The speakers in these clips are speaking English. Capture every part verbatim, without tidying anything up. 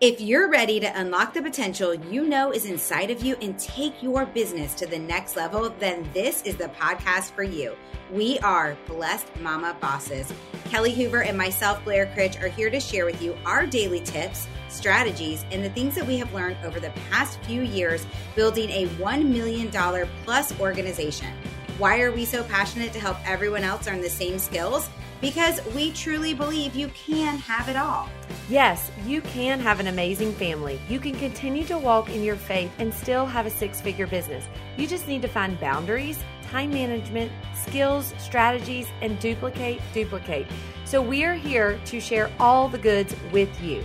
If you're ready to unlock the potential you know is inside of you and take your business to the next level, then this is the podcast for you. We are Blessed Mama Bosses. Kelly Hoover and myself, Blair Critch, are here to share with you our daily tips, strategies, and the things that we have learned over the past few years building a one million dollars plus organization. Why are we so passionate to help everyone else earn the same skills? Because we truly believe you can have it all. Yes, you can have an amazing family. You can continue to walk in your faith and still have a six-figure business. You just need to find boundaries, time management, skills, strategies, and duplicate, duplicate. So we are here to share all the goods with you.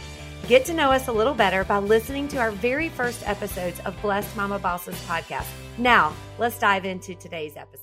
Get to know us a little better by listening to our very first episodes of Blessed Mama Bosses podcast. Now, let's dive into today's episode.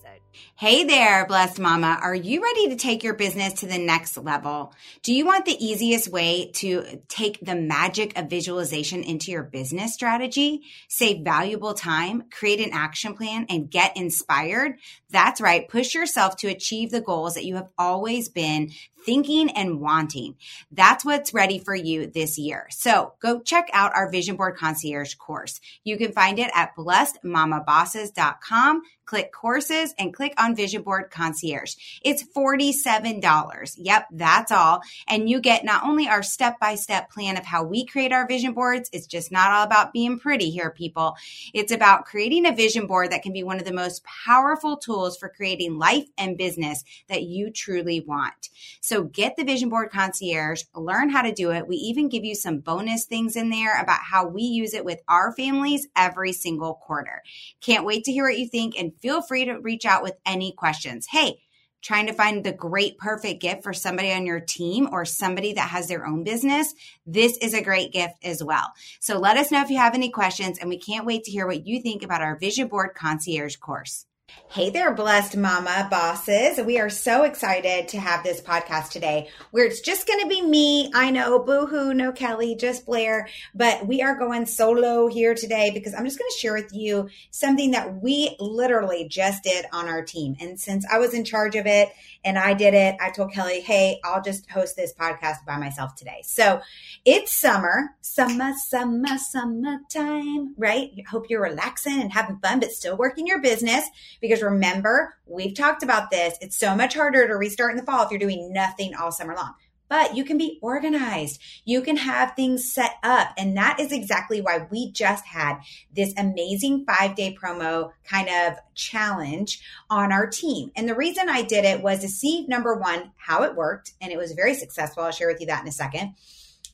Hey there, Blessed Mama. Are you ready to take your business to the next level? Do you want the easiest way to take the magic of visualization into your business strategy, save valuable time, create an action plan, and get inspired? That's right. Push yourself to achieve the goals that you have always been thinking and wanting. That's what's ready for you this year. So go check out our Vision Board Concierge course. You can find it at blessed mama bosses dot com. Click courses and click on Vision Board Concierge. It's forty-seven dollars. Yep, that's all. And you get not only our step-by-step plan of how we create our vision boards. It's just not all about being pretty here, people. It's about creating a vision board that can be one of the most powerful tools for creating life and business that you truly want. So get the Vision Board Concierge, learn how to do it. We even give you some bonus things in there about how we use it with our families every single quarter. Can't wait to hear what you think, and feel free to reach out with any questions. Hey, trying to find the great perfect gift for somebody on your team or somebody that has their own business? This is a great gift as well. So let us know if you have any questions, and we can't wait to hear what you think about our Vision Board Concierge course. Hey there, Blessed Mama Bosses. We are so excited to have this podcast today where it's just going to be me. I know, boo-hoo, no Kelly, just Blair, but we are going solo here today because I'm just going to share with you something that we literally just did on our team. And since I was in charge of it and I did it, I told Kelly, hey, I'll just host this podcast by myself today. So it's summer, summer, summer, summertime, right? Hope you're relaxing and having fun, but still working your business. Because remember, we've talked about this. It's so much harder to restart in the fall if you're doing nothing all summer long. But you can be organized. You can have things set up. And that is exactly why we just had this amazing five-day promo kind of challenge on our team. And the reason I did it was to see, number one, how it worked. And it was very successful. I'll share with you that in a second.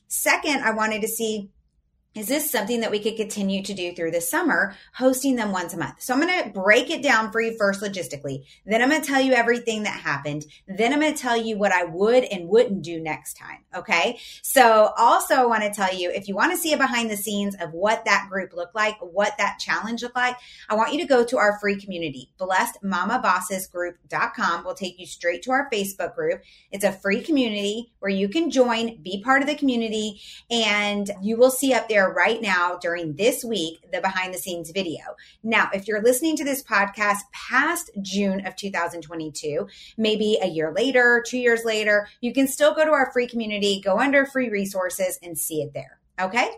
Second, I wanted to see, is this something that we could continue to do through the summer, hosting them once a month? So I'm going to break it down for you first logistically. Then I'm going to tell you everything that happened. Then I'm going to tell you what I would and wouldn't do next time, okay? So also I want to tell you, if you want to see a behind the scenes of what that group looked like, what that challenge looked like, I want you to go to our free community, blessed mama bosses group dot com. We'll take you straight to our Facebook group. It's a free community where you can join, be part of the community, and you will see up there right now during this week, the behind the scenes video. Now, if you're listening to this podcast past June of two thousand twenty-two, maybe a year later, two years later, you can still go to our free community, go under free resources and see it there. Okay.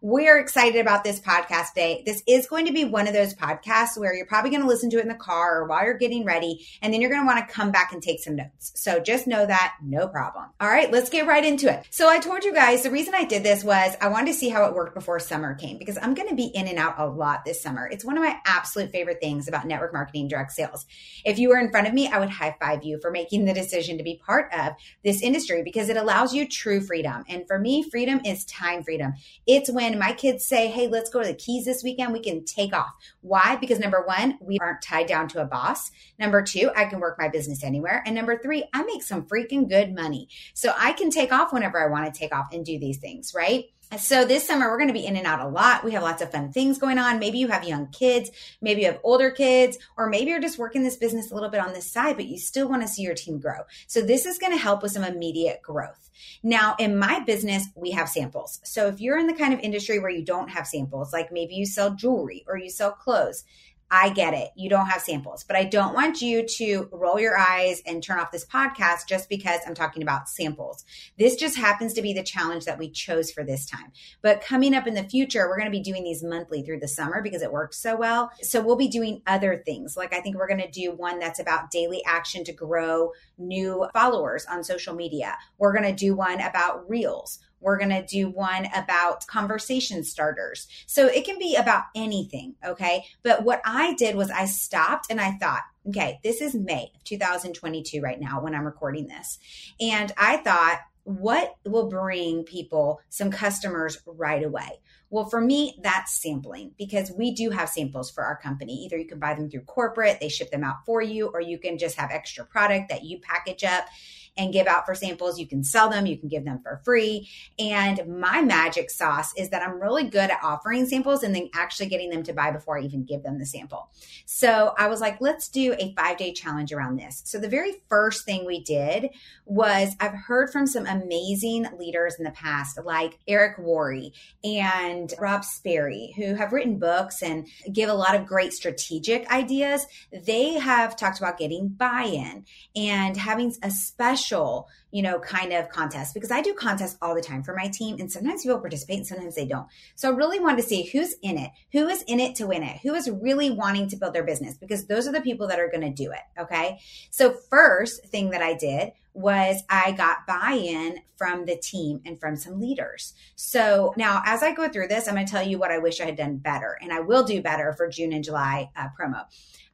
We're excited about this podcast today. This is going to be one of those podcasts where you're probably going to listen to it in the car or while you're getting ready, and then you're going to want to come back and take some notes. So just know that, no problem. All right, let's get right into it. So I told you guys, the reason I did this was I wanted to see how it worked before summer came, because I'm going to be in and out a lot this summer. It's one of my absolute favorite things about network marketing direct sales. If you were in front of me, I would high five you for making the decision to be part of this industry, because it allows you true freedom. And for me, freedom is time freedom. It's when my kids say, hey, let's go to the Keys this weekend, we can take off. Why? Because number one, we aren't tied down to a boss. Number two, I can work my business anywhere. And number three, I make some freaking good money. So I can take off whenever I want to take off and do these things, right? So this summer, we're going to be in and out a lot. We have lots of fun things going on. Maybe you have young kids, maybe you have older kids, or maybe you're just working this business a little bit on this side, but you still want to see your team grow. So this is going to help with some immediate growth. Now, in my business, we have samples. So if you're in the kind of industry where you don't have samples, like maybe you sell jewelry or you sell clothes, I get it. You don't have samples, but I don't want you to roll your eyes and turn off this podcast just because I'm talking about samples. This just happens to be the challenge that we chose for this time. But coming up in the future, we're going to be doing these monthly through the summer because it worked so well. So we'll be doing other things. Like I think we're going to do one that's about daily action to grow new followers on social media. We're going to do one about Reels. We're going to do one about conversation starters. So it can be about anything, okay? But what I did was I stopped and I thought, okay, this is May of two thousand twenty-two right now when I'm recording this. And I thought, what will bring people some customers right away? Well, for me, that's sampling because we do have samples for our company. Either you can buy them through corporate, they ship them out for you, or you can just have extra product that you package up and give out for samples. You can sell them, you can give them for free. And my magic sauce is that I'm really good at offering samples and then actually getting them to buy before I even give them the sample. So I was like, let's do a five-day challenge around this. So the very first thing we did was I've heard from some amazing leaders in the past, like Eric Worre and Rob Sperry, who have written books and give a lot of great strategic ideas. They have talked about getting buy-in and having a special Special, you know, kind of contest, because I do contests all the time for my team, and sometimes people participate and sometimes they don't. So I really wanted to see who's in it, who is in it to win it, who is really wanting to build their business, because those are the people that are going to do it. Okay. So first thing that I did was I got buy-in from the team and from some leaders. So now as I go through this, I'm going to tell you what I wish I had done better, and I will do better for June and July uh, promo.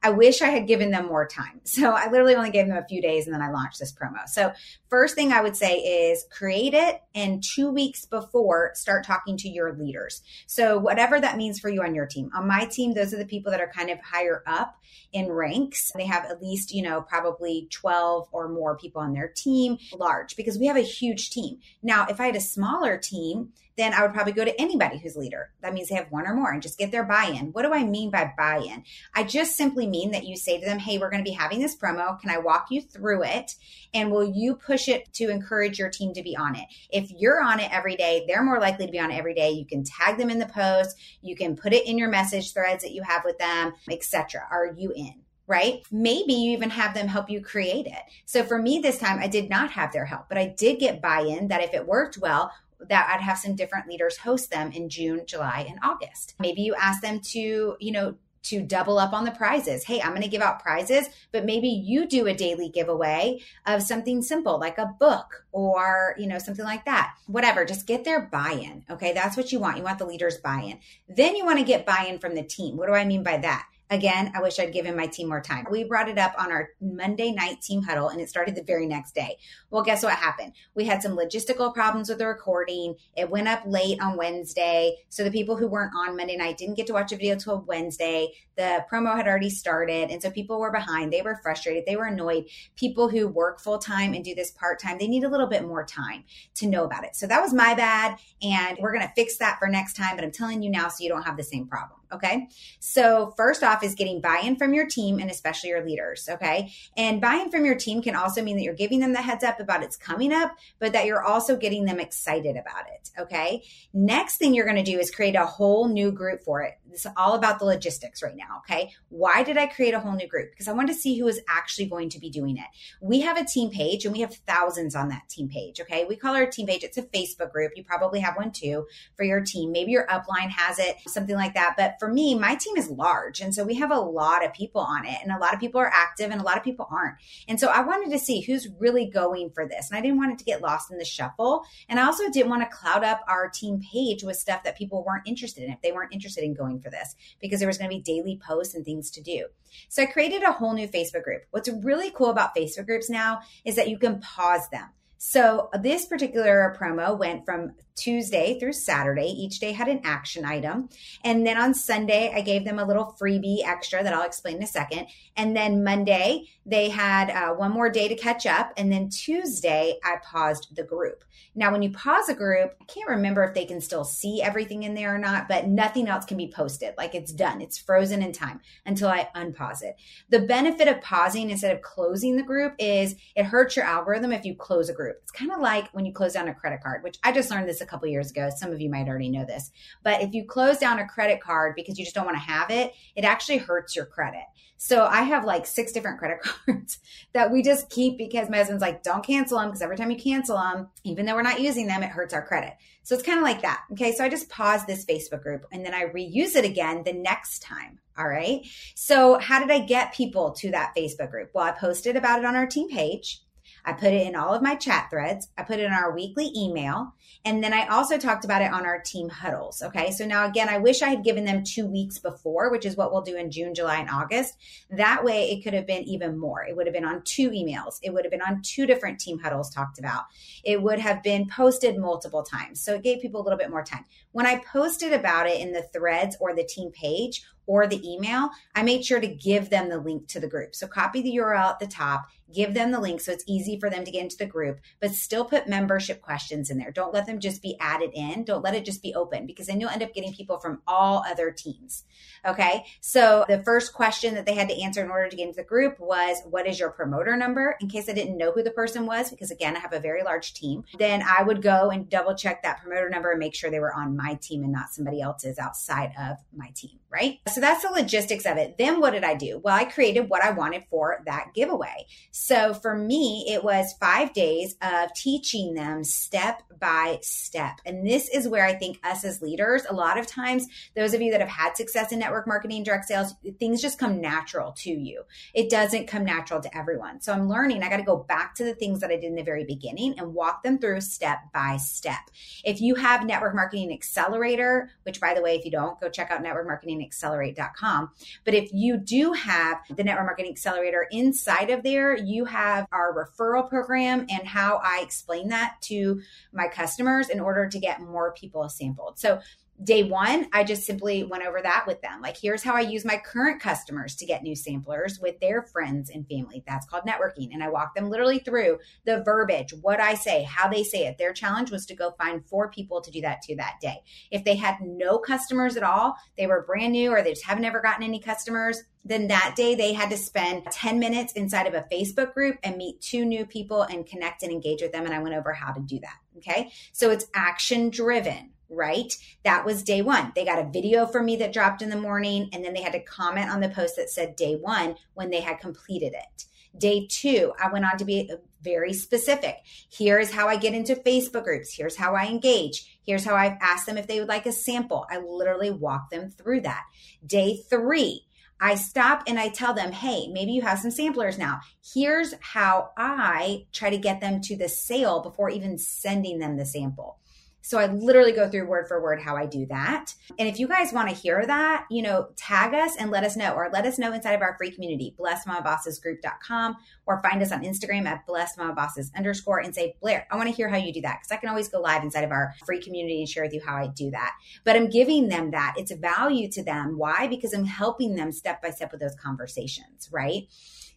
I wish I had given them more time. So I literally only gave them a few days and then I launched this promo. So first thing I would say is create it, and two weeks before, start talking to your leaders. So whatever that means for you on your team. On my team, those are the people that are kind of higher up in ranks. They have at least, you know, probably twelve or more people on their team large, because we have a huge team. Now, if I had a smaller team, then I would probably go to anybody who's leader. That means they have one or more, and just get their buy-in. What do I mean by buy-in? I just simply mean that you say to them, hey, we're going to be having this promo. Can I walk you through it? And will you push it to encourage your team to be on it? If you're on it every day, they're more likely to be on it every day. You can tag them in the post. You can put it in your message threads that you have with them, et cetera. Are you in? Right? Maybe you even have them help you create it. So for me this time, I did not have their help, but I did get buy-in that if it worked well, that I'd have some different leaders host them in June, July, and August. Maybe you ask them to, you know, to double up on the prizes. Hey, I'm going to give out prizes, but maybe you do a daily giveaway of something simple like a book or, you know, something like that. Whatever, just get their buy-in. Okay, that's what you want. You want the leaders' buy-in. Then you want to get buy-in from the team. What do I mean by that? Again, I wish I'd given my team more time. We brought it up on our Monday night team huddle, and it started the very next day. Well, guess what happened? We had some logistical problems with the recording. It went up late on Wednesday. So the people who weren't on Monday night didn't get to watch a video till Wednesday. The promo had already started. And so people were behind. They were frustrated. They were annoyed. People who work full time and do this part time, they need a little bit more time to know about it. So that was my bad. And we're going to fix that for next time. But I'm telling you now so you don't have the same problem. Okay. So first off is getting buy-in from your team and especially your leaders. Okay. And buy-in from your team can also mean that you're giving them the heads up about it's coming up, but that you're also getting them excited about it. Okay. Next thing you're going to do is create a whole new group for it. It's all about the logistics right now. Okay. Why did I create a whole new group? Because I wanted to see who is actually going to be doing it. We have a team page and we have thousands on that team page. Okay. We call our team page. It's a Facebook group. You probably have one too for your team. Maybe your upline has it, something like that. But for me, my team is large. And so we have a lot of people on it, and a lot of people are active and a lot of people aren't. And so I wanted to see who's really going for this. And I didn't want it to get lost in the shuffle. And I also didn't want to cloud up our team page with stuff that people weren't interested in if they weren't interested in going for this, because there was going to be daily posts and things to do. So I created a whole new Facebook group. What's really cool about Facebook groups now is that you can pause them. So this particular promo went from Tuesday through Saturday. Each day had an action item. And then on Sunday, I gave them a little freebie extra that I'll explain in a second. And then Monday, they had uh, one more day to catch up. And then Tuesday, I paused the group. Now, when you pause a group, I can't remember if they can still see everything in there or not, but nothing else can be posted. Like it's done. It's frozen in time until I unpause it. The benefit of pausing instead of closing the group is it hurts your algorithm if you close a group. It's kind of like when you close down a credit card, which I just learned this this a couple years ago. Some of you might already know this, but if you close down a credit card because you just don't want to have it, it actually hurts your credit. So I have like six different credit cards that we just keep because my husband's like, don't cancel them, because every time you cancel them, even though we're not using them, it hurts our credit. So it's kind of like that. Okay. So I just pause this Facebook group and then I reuse it again the next time. All right. So how did I get people to that Facebook group? Well, I posted about it on our team page. I put it in all of my chat threads. I put it in our weekly email. And then I also talked about it on our team huddles. Okay. So now again, I wish I had given them two weeks before, which is what we'll do in June, July, and August. That way it could have been even more. It would have been on two emails. It would have been on two different team huddles talked about. It would have been posted multiple times. So it gave people a little bit more time. When I posted about it in the threads or the team page or the email, I made sure to give them the link to the group. So copy the U R L at the top, give them the link so it's easy for them to get into the group, but still put membership questions in there. Don't let them just be added in. Don't let it just be open, because then you'll end up getting people from all other teams. Okay. So the first question that they had to answer in order to get into the group was, what is your promoter number? In case I didn't know who the person was, because again, I have a very large team, then I would go and double check that promoter number and make sure they were on my team and not somebody else's outside of my team. Right. So that's the logistics of it. Then what did I do? Well, I created what I wanted for that giveaway. So for me, it was five days of teaching them step by step. And this is where I think us as leaders, a lot of times, those of you that have had success in network marketing, direct sales, things just come natural to you. It doesn't come natural to everyone. So I'm learning, I got to go back to the things that I did in the very beginning and walk them through step by step. If you have Network Marketing Accelerator, which by the way, if you don't, go check out network marketing accelerator dot com. But if you do have the Network Marketing Accelerator, inside of there, you have our referral program and how I explain that to my customers in order to get more people sampled. So day one, I just simply went over that with them. Like, here's how I use my current customers to get new samplers with their friends and family. That's called networking. And I walked them literally through the verbiage, what I say, how they say it. Their challenge was to go find four people to do that to that day. If they had no customers at all, they were brand new, or they just haven't ever gotten any customers, then that day they had to spend ten minutes inside of a Facebook group and meet two new people and connect and engage with them. And I went over how to do that. Okay. So it's action driven. Right? That was day one. They got a video from me that dropped in the morning, and then they had to comment on the post that said day one when they had completed it. Day two, I went on to be very specific. Here's how I get into Facebook groups. Here's how I engage. Here's how I've asked them if they would like a sample. I literally walked them through that. Day three, I stop and I tell them, hey, maybe you have some samplers now. Here's how I try to get them to the sale before even sending them the sample. So I literally go through word for word how I do that. And if you guys want to hear that, you know, tag us and let us know, or let us know inside of our free community, blessed mama bosses group dot com, or find us on Instagram at blessedmamabosses underscore and say, Blair, I want to hear how you do that, because I can always go live inside of our free community and share with you how I do that. But I'm giving them that. It's value to them. Why? Because I'm helping them step by step with those conversations, right?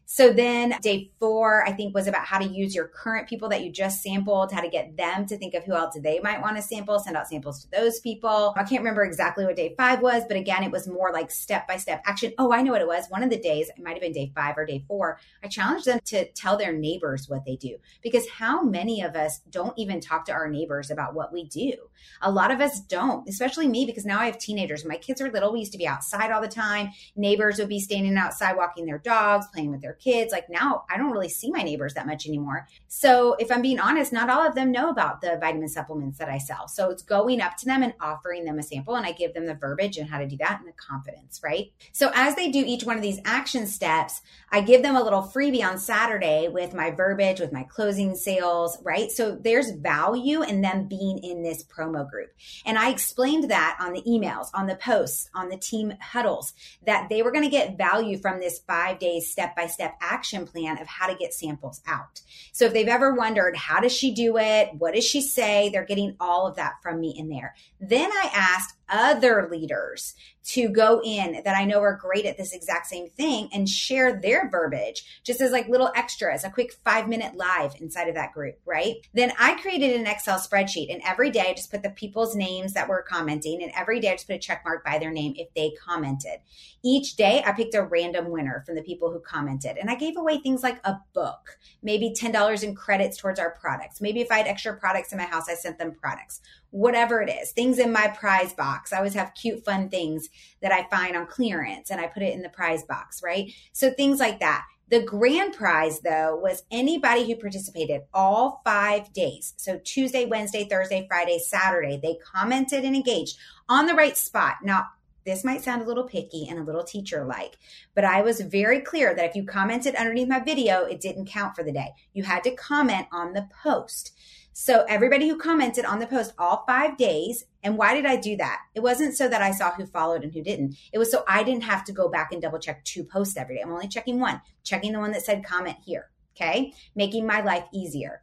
So then day four, I think, was about how to use your current people that you just sampled, how to get them to think of who else they might want to sample, send out samples to those people. I can't remember exactly what day five was, but again, it was more like step-by-step action. Oh, I know what it was. One of the days, it might've been day five or day four, I challenged them to tell their neighbors what they do, because how many of us don't even talk to our neighbors about what we do? A lot of us don't, especially me, because now I have teenagers. When my kids were little, we used to be outside all the time. Neighbors would be standing outside, walking their dogs, playing with their kids. Like, now I don't really see my neighbors that much anymore. So if I'm being honest, not all of them know about the vitamin supplements that I sell. So it's going up to them and offering them a sample, and I give them the verbiage and how to do that and the confidence, right? So as they do each one of these action steps, I give them a little freebie on Saturday with my verbiage, with my closing sales, right? So there's value in them being in this promo group. And I explained that on the emails, on the posts, on the team huddles, that they were going to get value from this five days step-by-step action plan of how to get samples out. So if they've ever wondered, how does she do it? What does she say? They're getting all of that from me in there. Then I asked other leaders to go in that I know are great at this exact same thing and share their verbiage, just as like little extras, a quick five minute live inside of that group, right? Then I created an Excel spreadsheet, and every day I just put the people's names that were commenting, and every day I just put a check mark by their name if they commented. Each day I picked a random winner from the people who commented. did. And I gave away things like a book, maybe ten dollars in credits towards our products. Maybe if I had extra products in my house, I sent them products, whatever it is, things in my prize box. I always have cute, fun things that I find on clearance and I put it in the prize box, right? So things like that. The grand prize, though, was anybody who participated all five days. So Tuesday, Wednesday, Thursday, Friday, Saturday, they commented and engaged on the right spot. Now, this might sound a little picky and a little teacher-like, but I was very clear that if you commented underneath my video, it didn't count for the day. You had to comment on the post. So everybody who commented on the post all five days, and why did I do that? It wasn't so that I saw who followed and who didn't. It was so I didn't have to go back and double check two posts every day. I'm only checking one, checking the one that said comment here, okay? Making my life easier.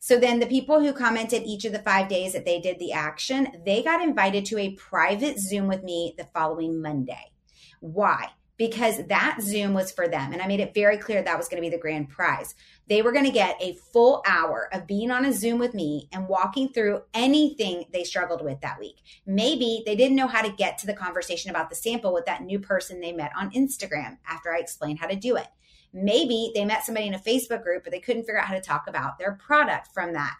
So then the people who commented each of the five days that they did the action, they got invited to a private Zoom with me the following Monday. Why? Because that Zoom was for them. And I made it very clear that was going to be the grand prize. They were going to get a full hour of being on a Zoom with me and walking through anything they struggled with that week. Maybe they didn't know how to get to the conversation about the sample with that new person they met on Instagram after I explained how to do it. Maybe they met somebody in a Facebook group, but they couldn't figure out how to talk about their product from that.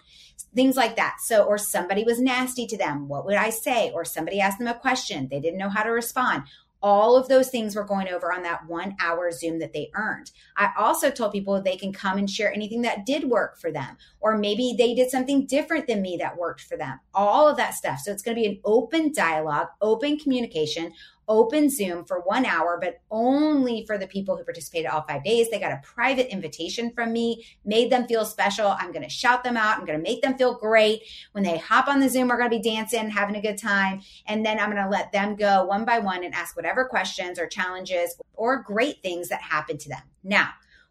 Things like that. So, or somebody was nasty to them. What would I say? Or somebody asked them a question. They didn't know how to respond. All of those things were going over on that one hour Zoom that they earned. I also told people they can come and share anything that did work for them. Or maybe they did something different than me that worked for them. All of that stuff. So it's going to be an open dialogue, open communication, open Zoom for one hour, but only for the people who participated all five days. They got a private invitation from me, made them feel special. I'm going to shout them out. I'm going to make them feel great. When they hop on the Zoom, we're going to be dancing, having a good time. And then I'm going to let them go one by one and ask whatever questions or challenges or great things that happened to them. Now,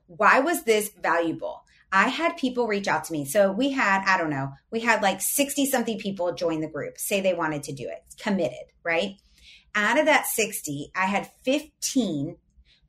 why was this valuable? I had people reach out to me. So we had, I don't know, we had like sixty something people join the group, say they wanted to do it, committed, right? Out of that sixty, I had fifteen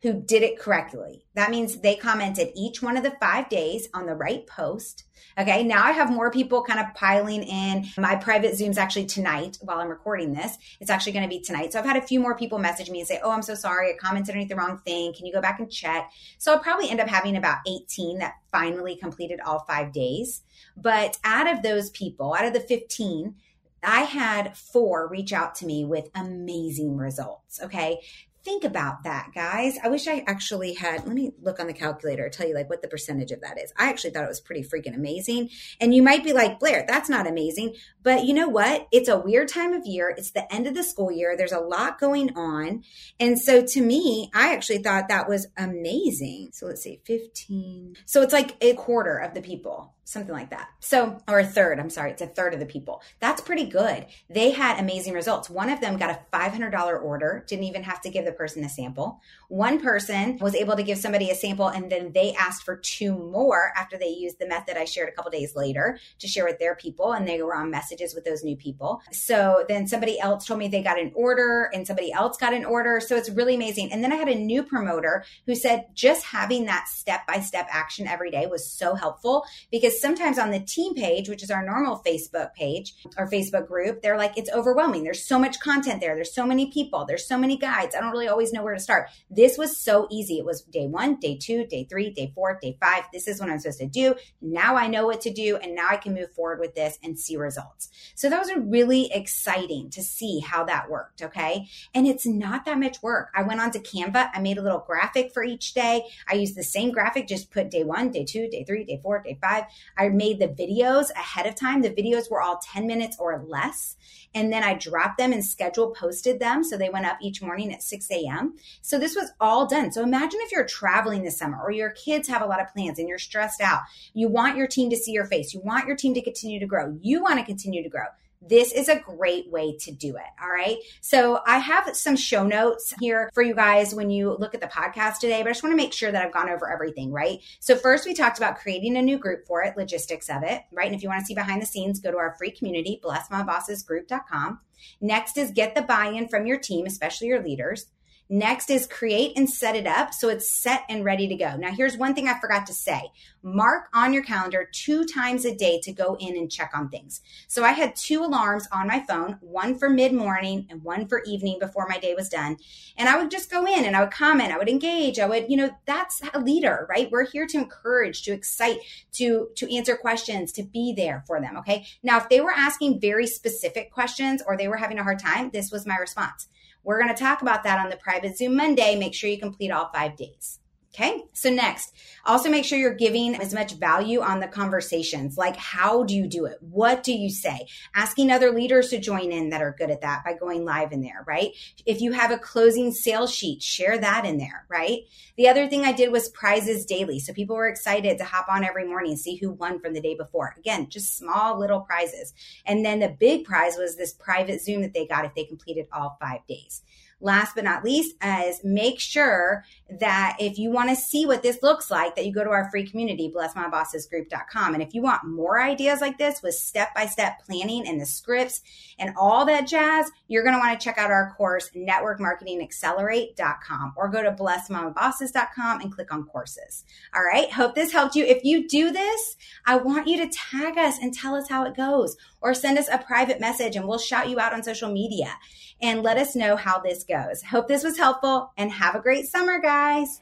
who did it correctly. That means they commented each one of the five days on the right post. Okay, now I have more people kind of piling in. My private Zoom's actually tonight while I'm recording this. It's actually going to be tonight. So I've had a few more people message me and say, oh, I'm so sorry. I commented underneath the wrong thing. Can you go back and check? So I'll probably end up having about eighteen that finally completed all five days. But out of those people, out of the fifteen, I had four reach out to me with amazing results, okay? Think about that, guys. I wish I actually had, let me look on the calculator, tell you like what the percentage of that is. I actually thought it was pretty freaking amazing. And you might be like, Blair, that's not amazing. But you know what? It's a weird time of year. It's the end of the school year. There's a lot going on. And so to me, I actually thought that was amazing. So let's see, fifteen. So it's like a quarter of the people, something like that. So, or a third, I'm sorry, it's a third of the people. That's pretty good. They had amazing results. One of them got a five hundred dollars order, didn't even have to give the person a sample. One person was able to give somebody a sample and then they asked for two more after they used the method I shared a couple days later to share with their people. And they were on messages with those new people. So then somebody else told me they got an order and somebody else got an order. So it's really amazing. And then I had a new promoter who said just having that step-by-step action every day was so helpful because sometimes on the team page, which is our normal Facebook page or Facebook group, they're like, it's overwhelming. There's so much content there. There's so many people. There's so many guides. I don't really always know where to start. This was so easy. It was day one, day two, day three, day four, day five. This is what I'm supposed to do. Now I know what to do. And now I can move forward with this and see results. So that was really exciting to see how that worked. Okay. And it's not that much work. I went on to Canva. I made a little graphic for each day. I used the same graphic, just put day one, day two, day three, day four, day five. I made the videos ahead of time. The videos were all ten minutes or less. And then I dropped them and schedule posted them. So they went up each morning at six a.m. So this was all done. So imagine if you're traveling this summer or your kids have a lot of plans and you're stressed out. You want your team to see your face. You want your team to continue to grow. You want to continue to grow. This is a great way to do it, all right? So I have some show notes here for you guys when you look at the podcast today, but I just want to make sure that I've gone over everything, right? So first, we talked about creating a new group for it, logistics of it, right? And if you want to see behind the scenes, go to our free community, blessed mama bosses group dot com. Next is get the buy-in from your team, especially your leaders. Next is create and set it up so it's set and ready to go. Now, here's one thing I forgot to say. Mark on your calendar two times a day to go in and check on things. So I had two alarms on my phone, one for mid-morning and one for evening before my day was done. And I would just go in and I would comment, I would engage, I would, you know, that's a leader, right? We're here to encourage, to excite, to, to answer questions, to be there for them, okay? Now, if they were asking very specific questions or they were having a hard time, this was my response. We're going to talk about that on the private Zoom Monday. Make sure you complete all five days. Okay. So next, also make sure you're giving as much value on the conversations. Like, how do you do it? What do you say? Asking other leaders to join in that are good at that by going live in there, right? If you have a closing sales sheet, share that in there, right? The other thing I did was prizes daily. So people were excited to hop on every morning and see who won from the day before. Again, just small little prizes. And then the big prize was this private Zoom that they got if they completed all five days. Last but not least is make sure that if you want to see what this looks like, that you go to our free community, Blessed Mama Bosses Group dot com. And if you want more ideas like this with step-by-step planning and the scripts and all that jazz, you're going to want to check out our course, Network Marketing Accelerate dot com, or go to Blessed Mama Bosses dot com and click on courses. All right. Hope this helped you. If you do this, I want you to tag us and tell us how it goes, or send us a private message and we'll shout you out on social media and let us know how this goes. Hope this was helpful and have a great summer, guys.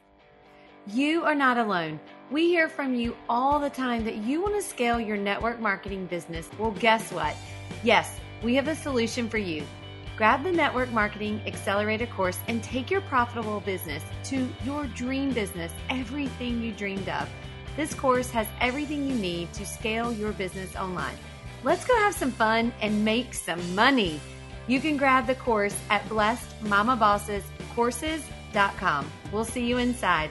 You are not alone. We hear from you all the time that you want to scale your network marketing business. Well, guess what? Yes, we have a solution for you. Grab the Network Marketing Accelerator course and take your profitable business to your dream business, everything you dreamed of. This course has everything you need to scale your business online. Let's go have some fun and make some money. You can grab the course at Blessed Mama Bosses Courses dot com. We'll see you inside.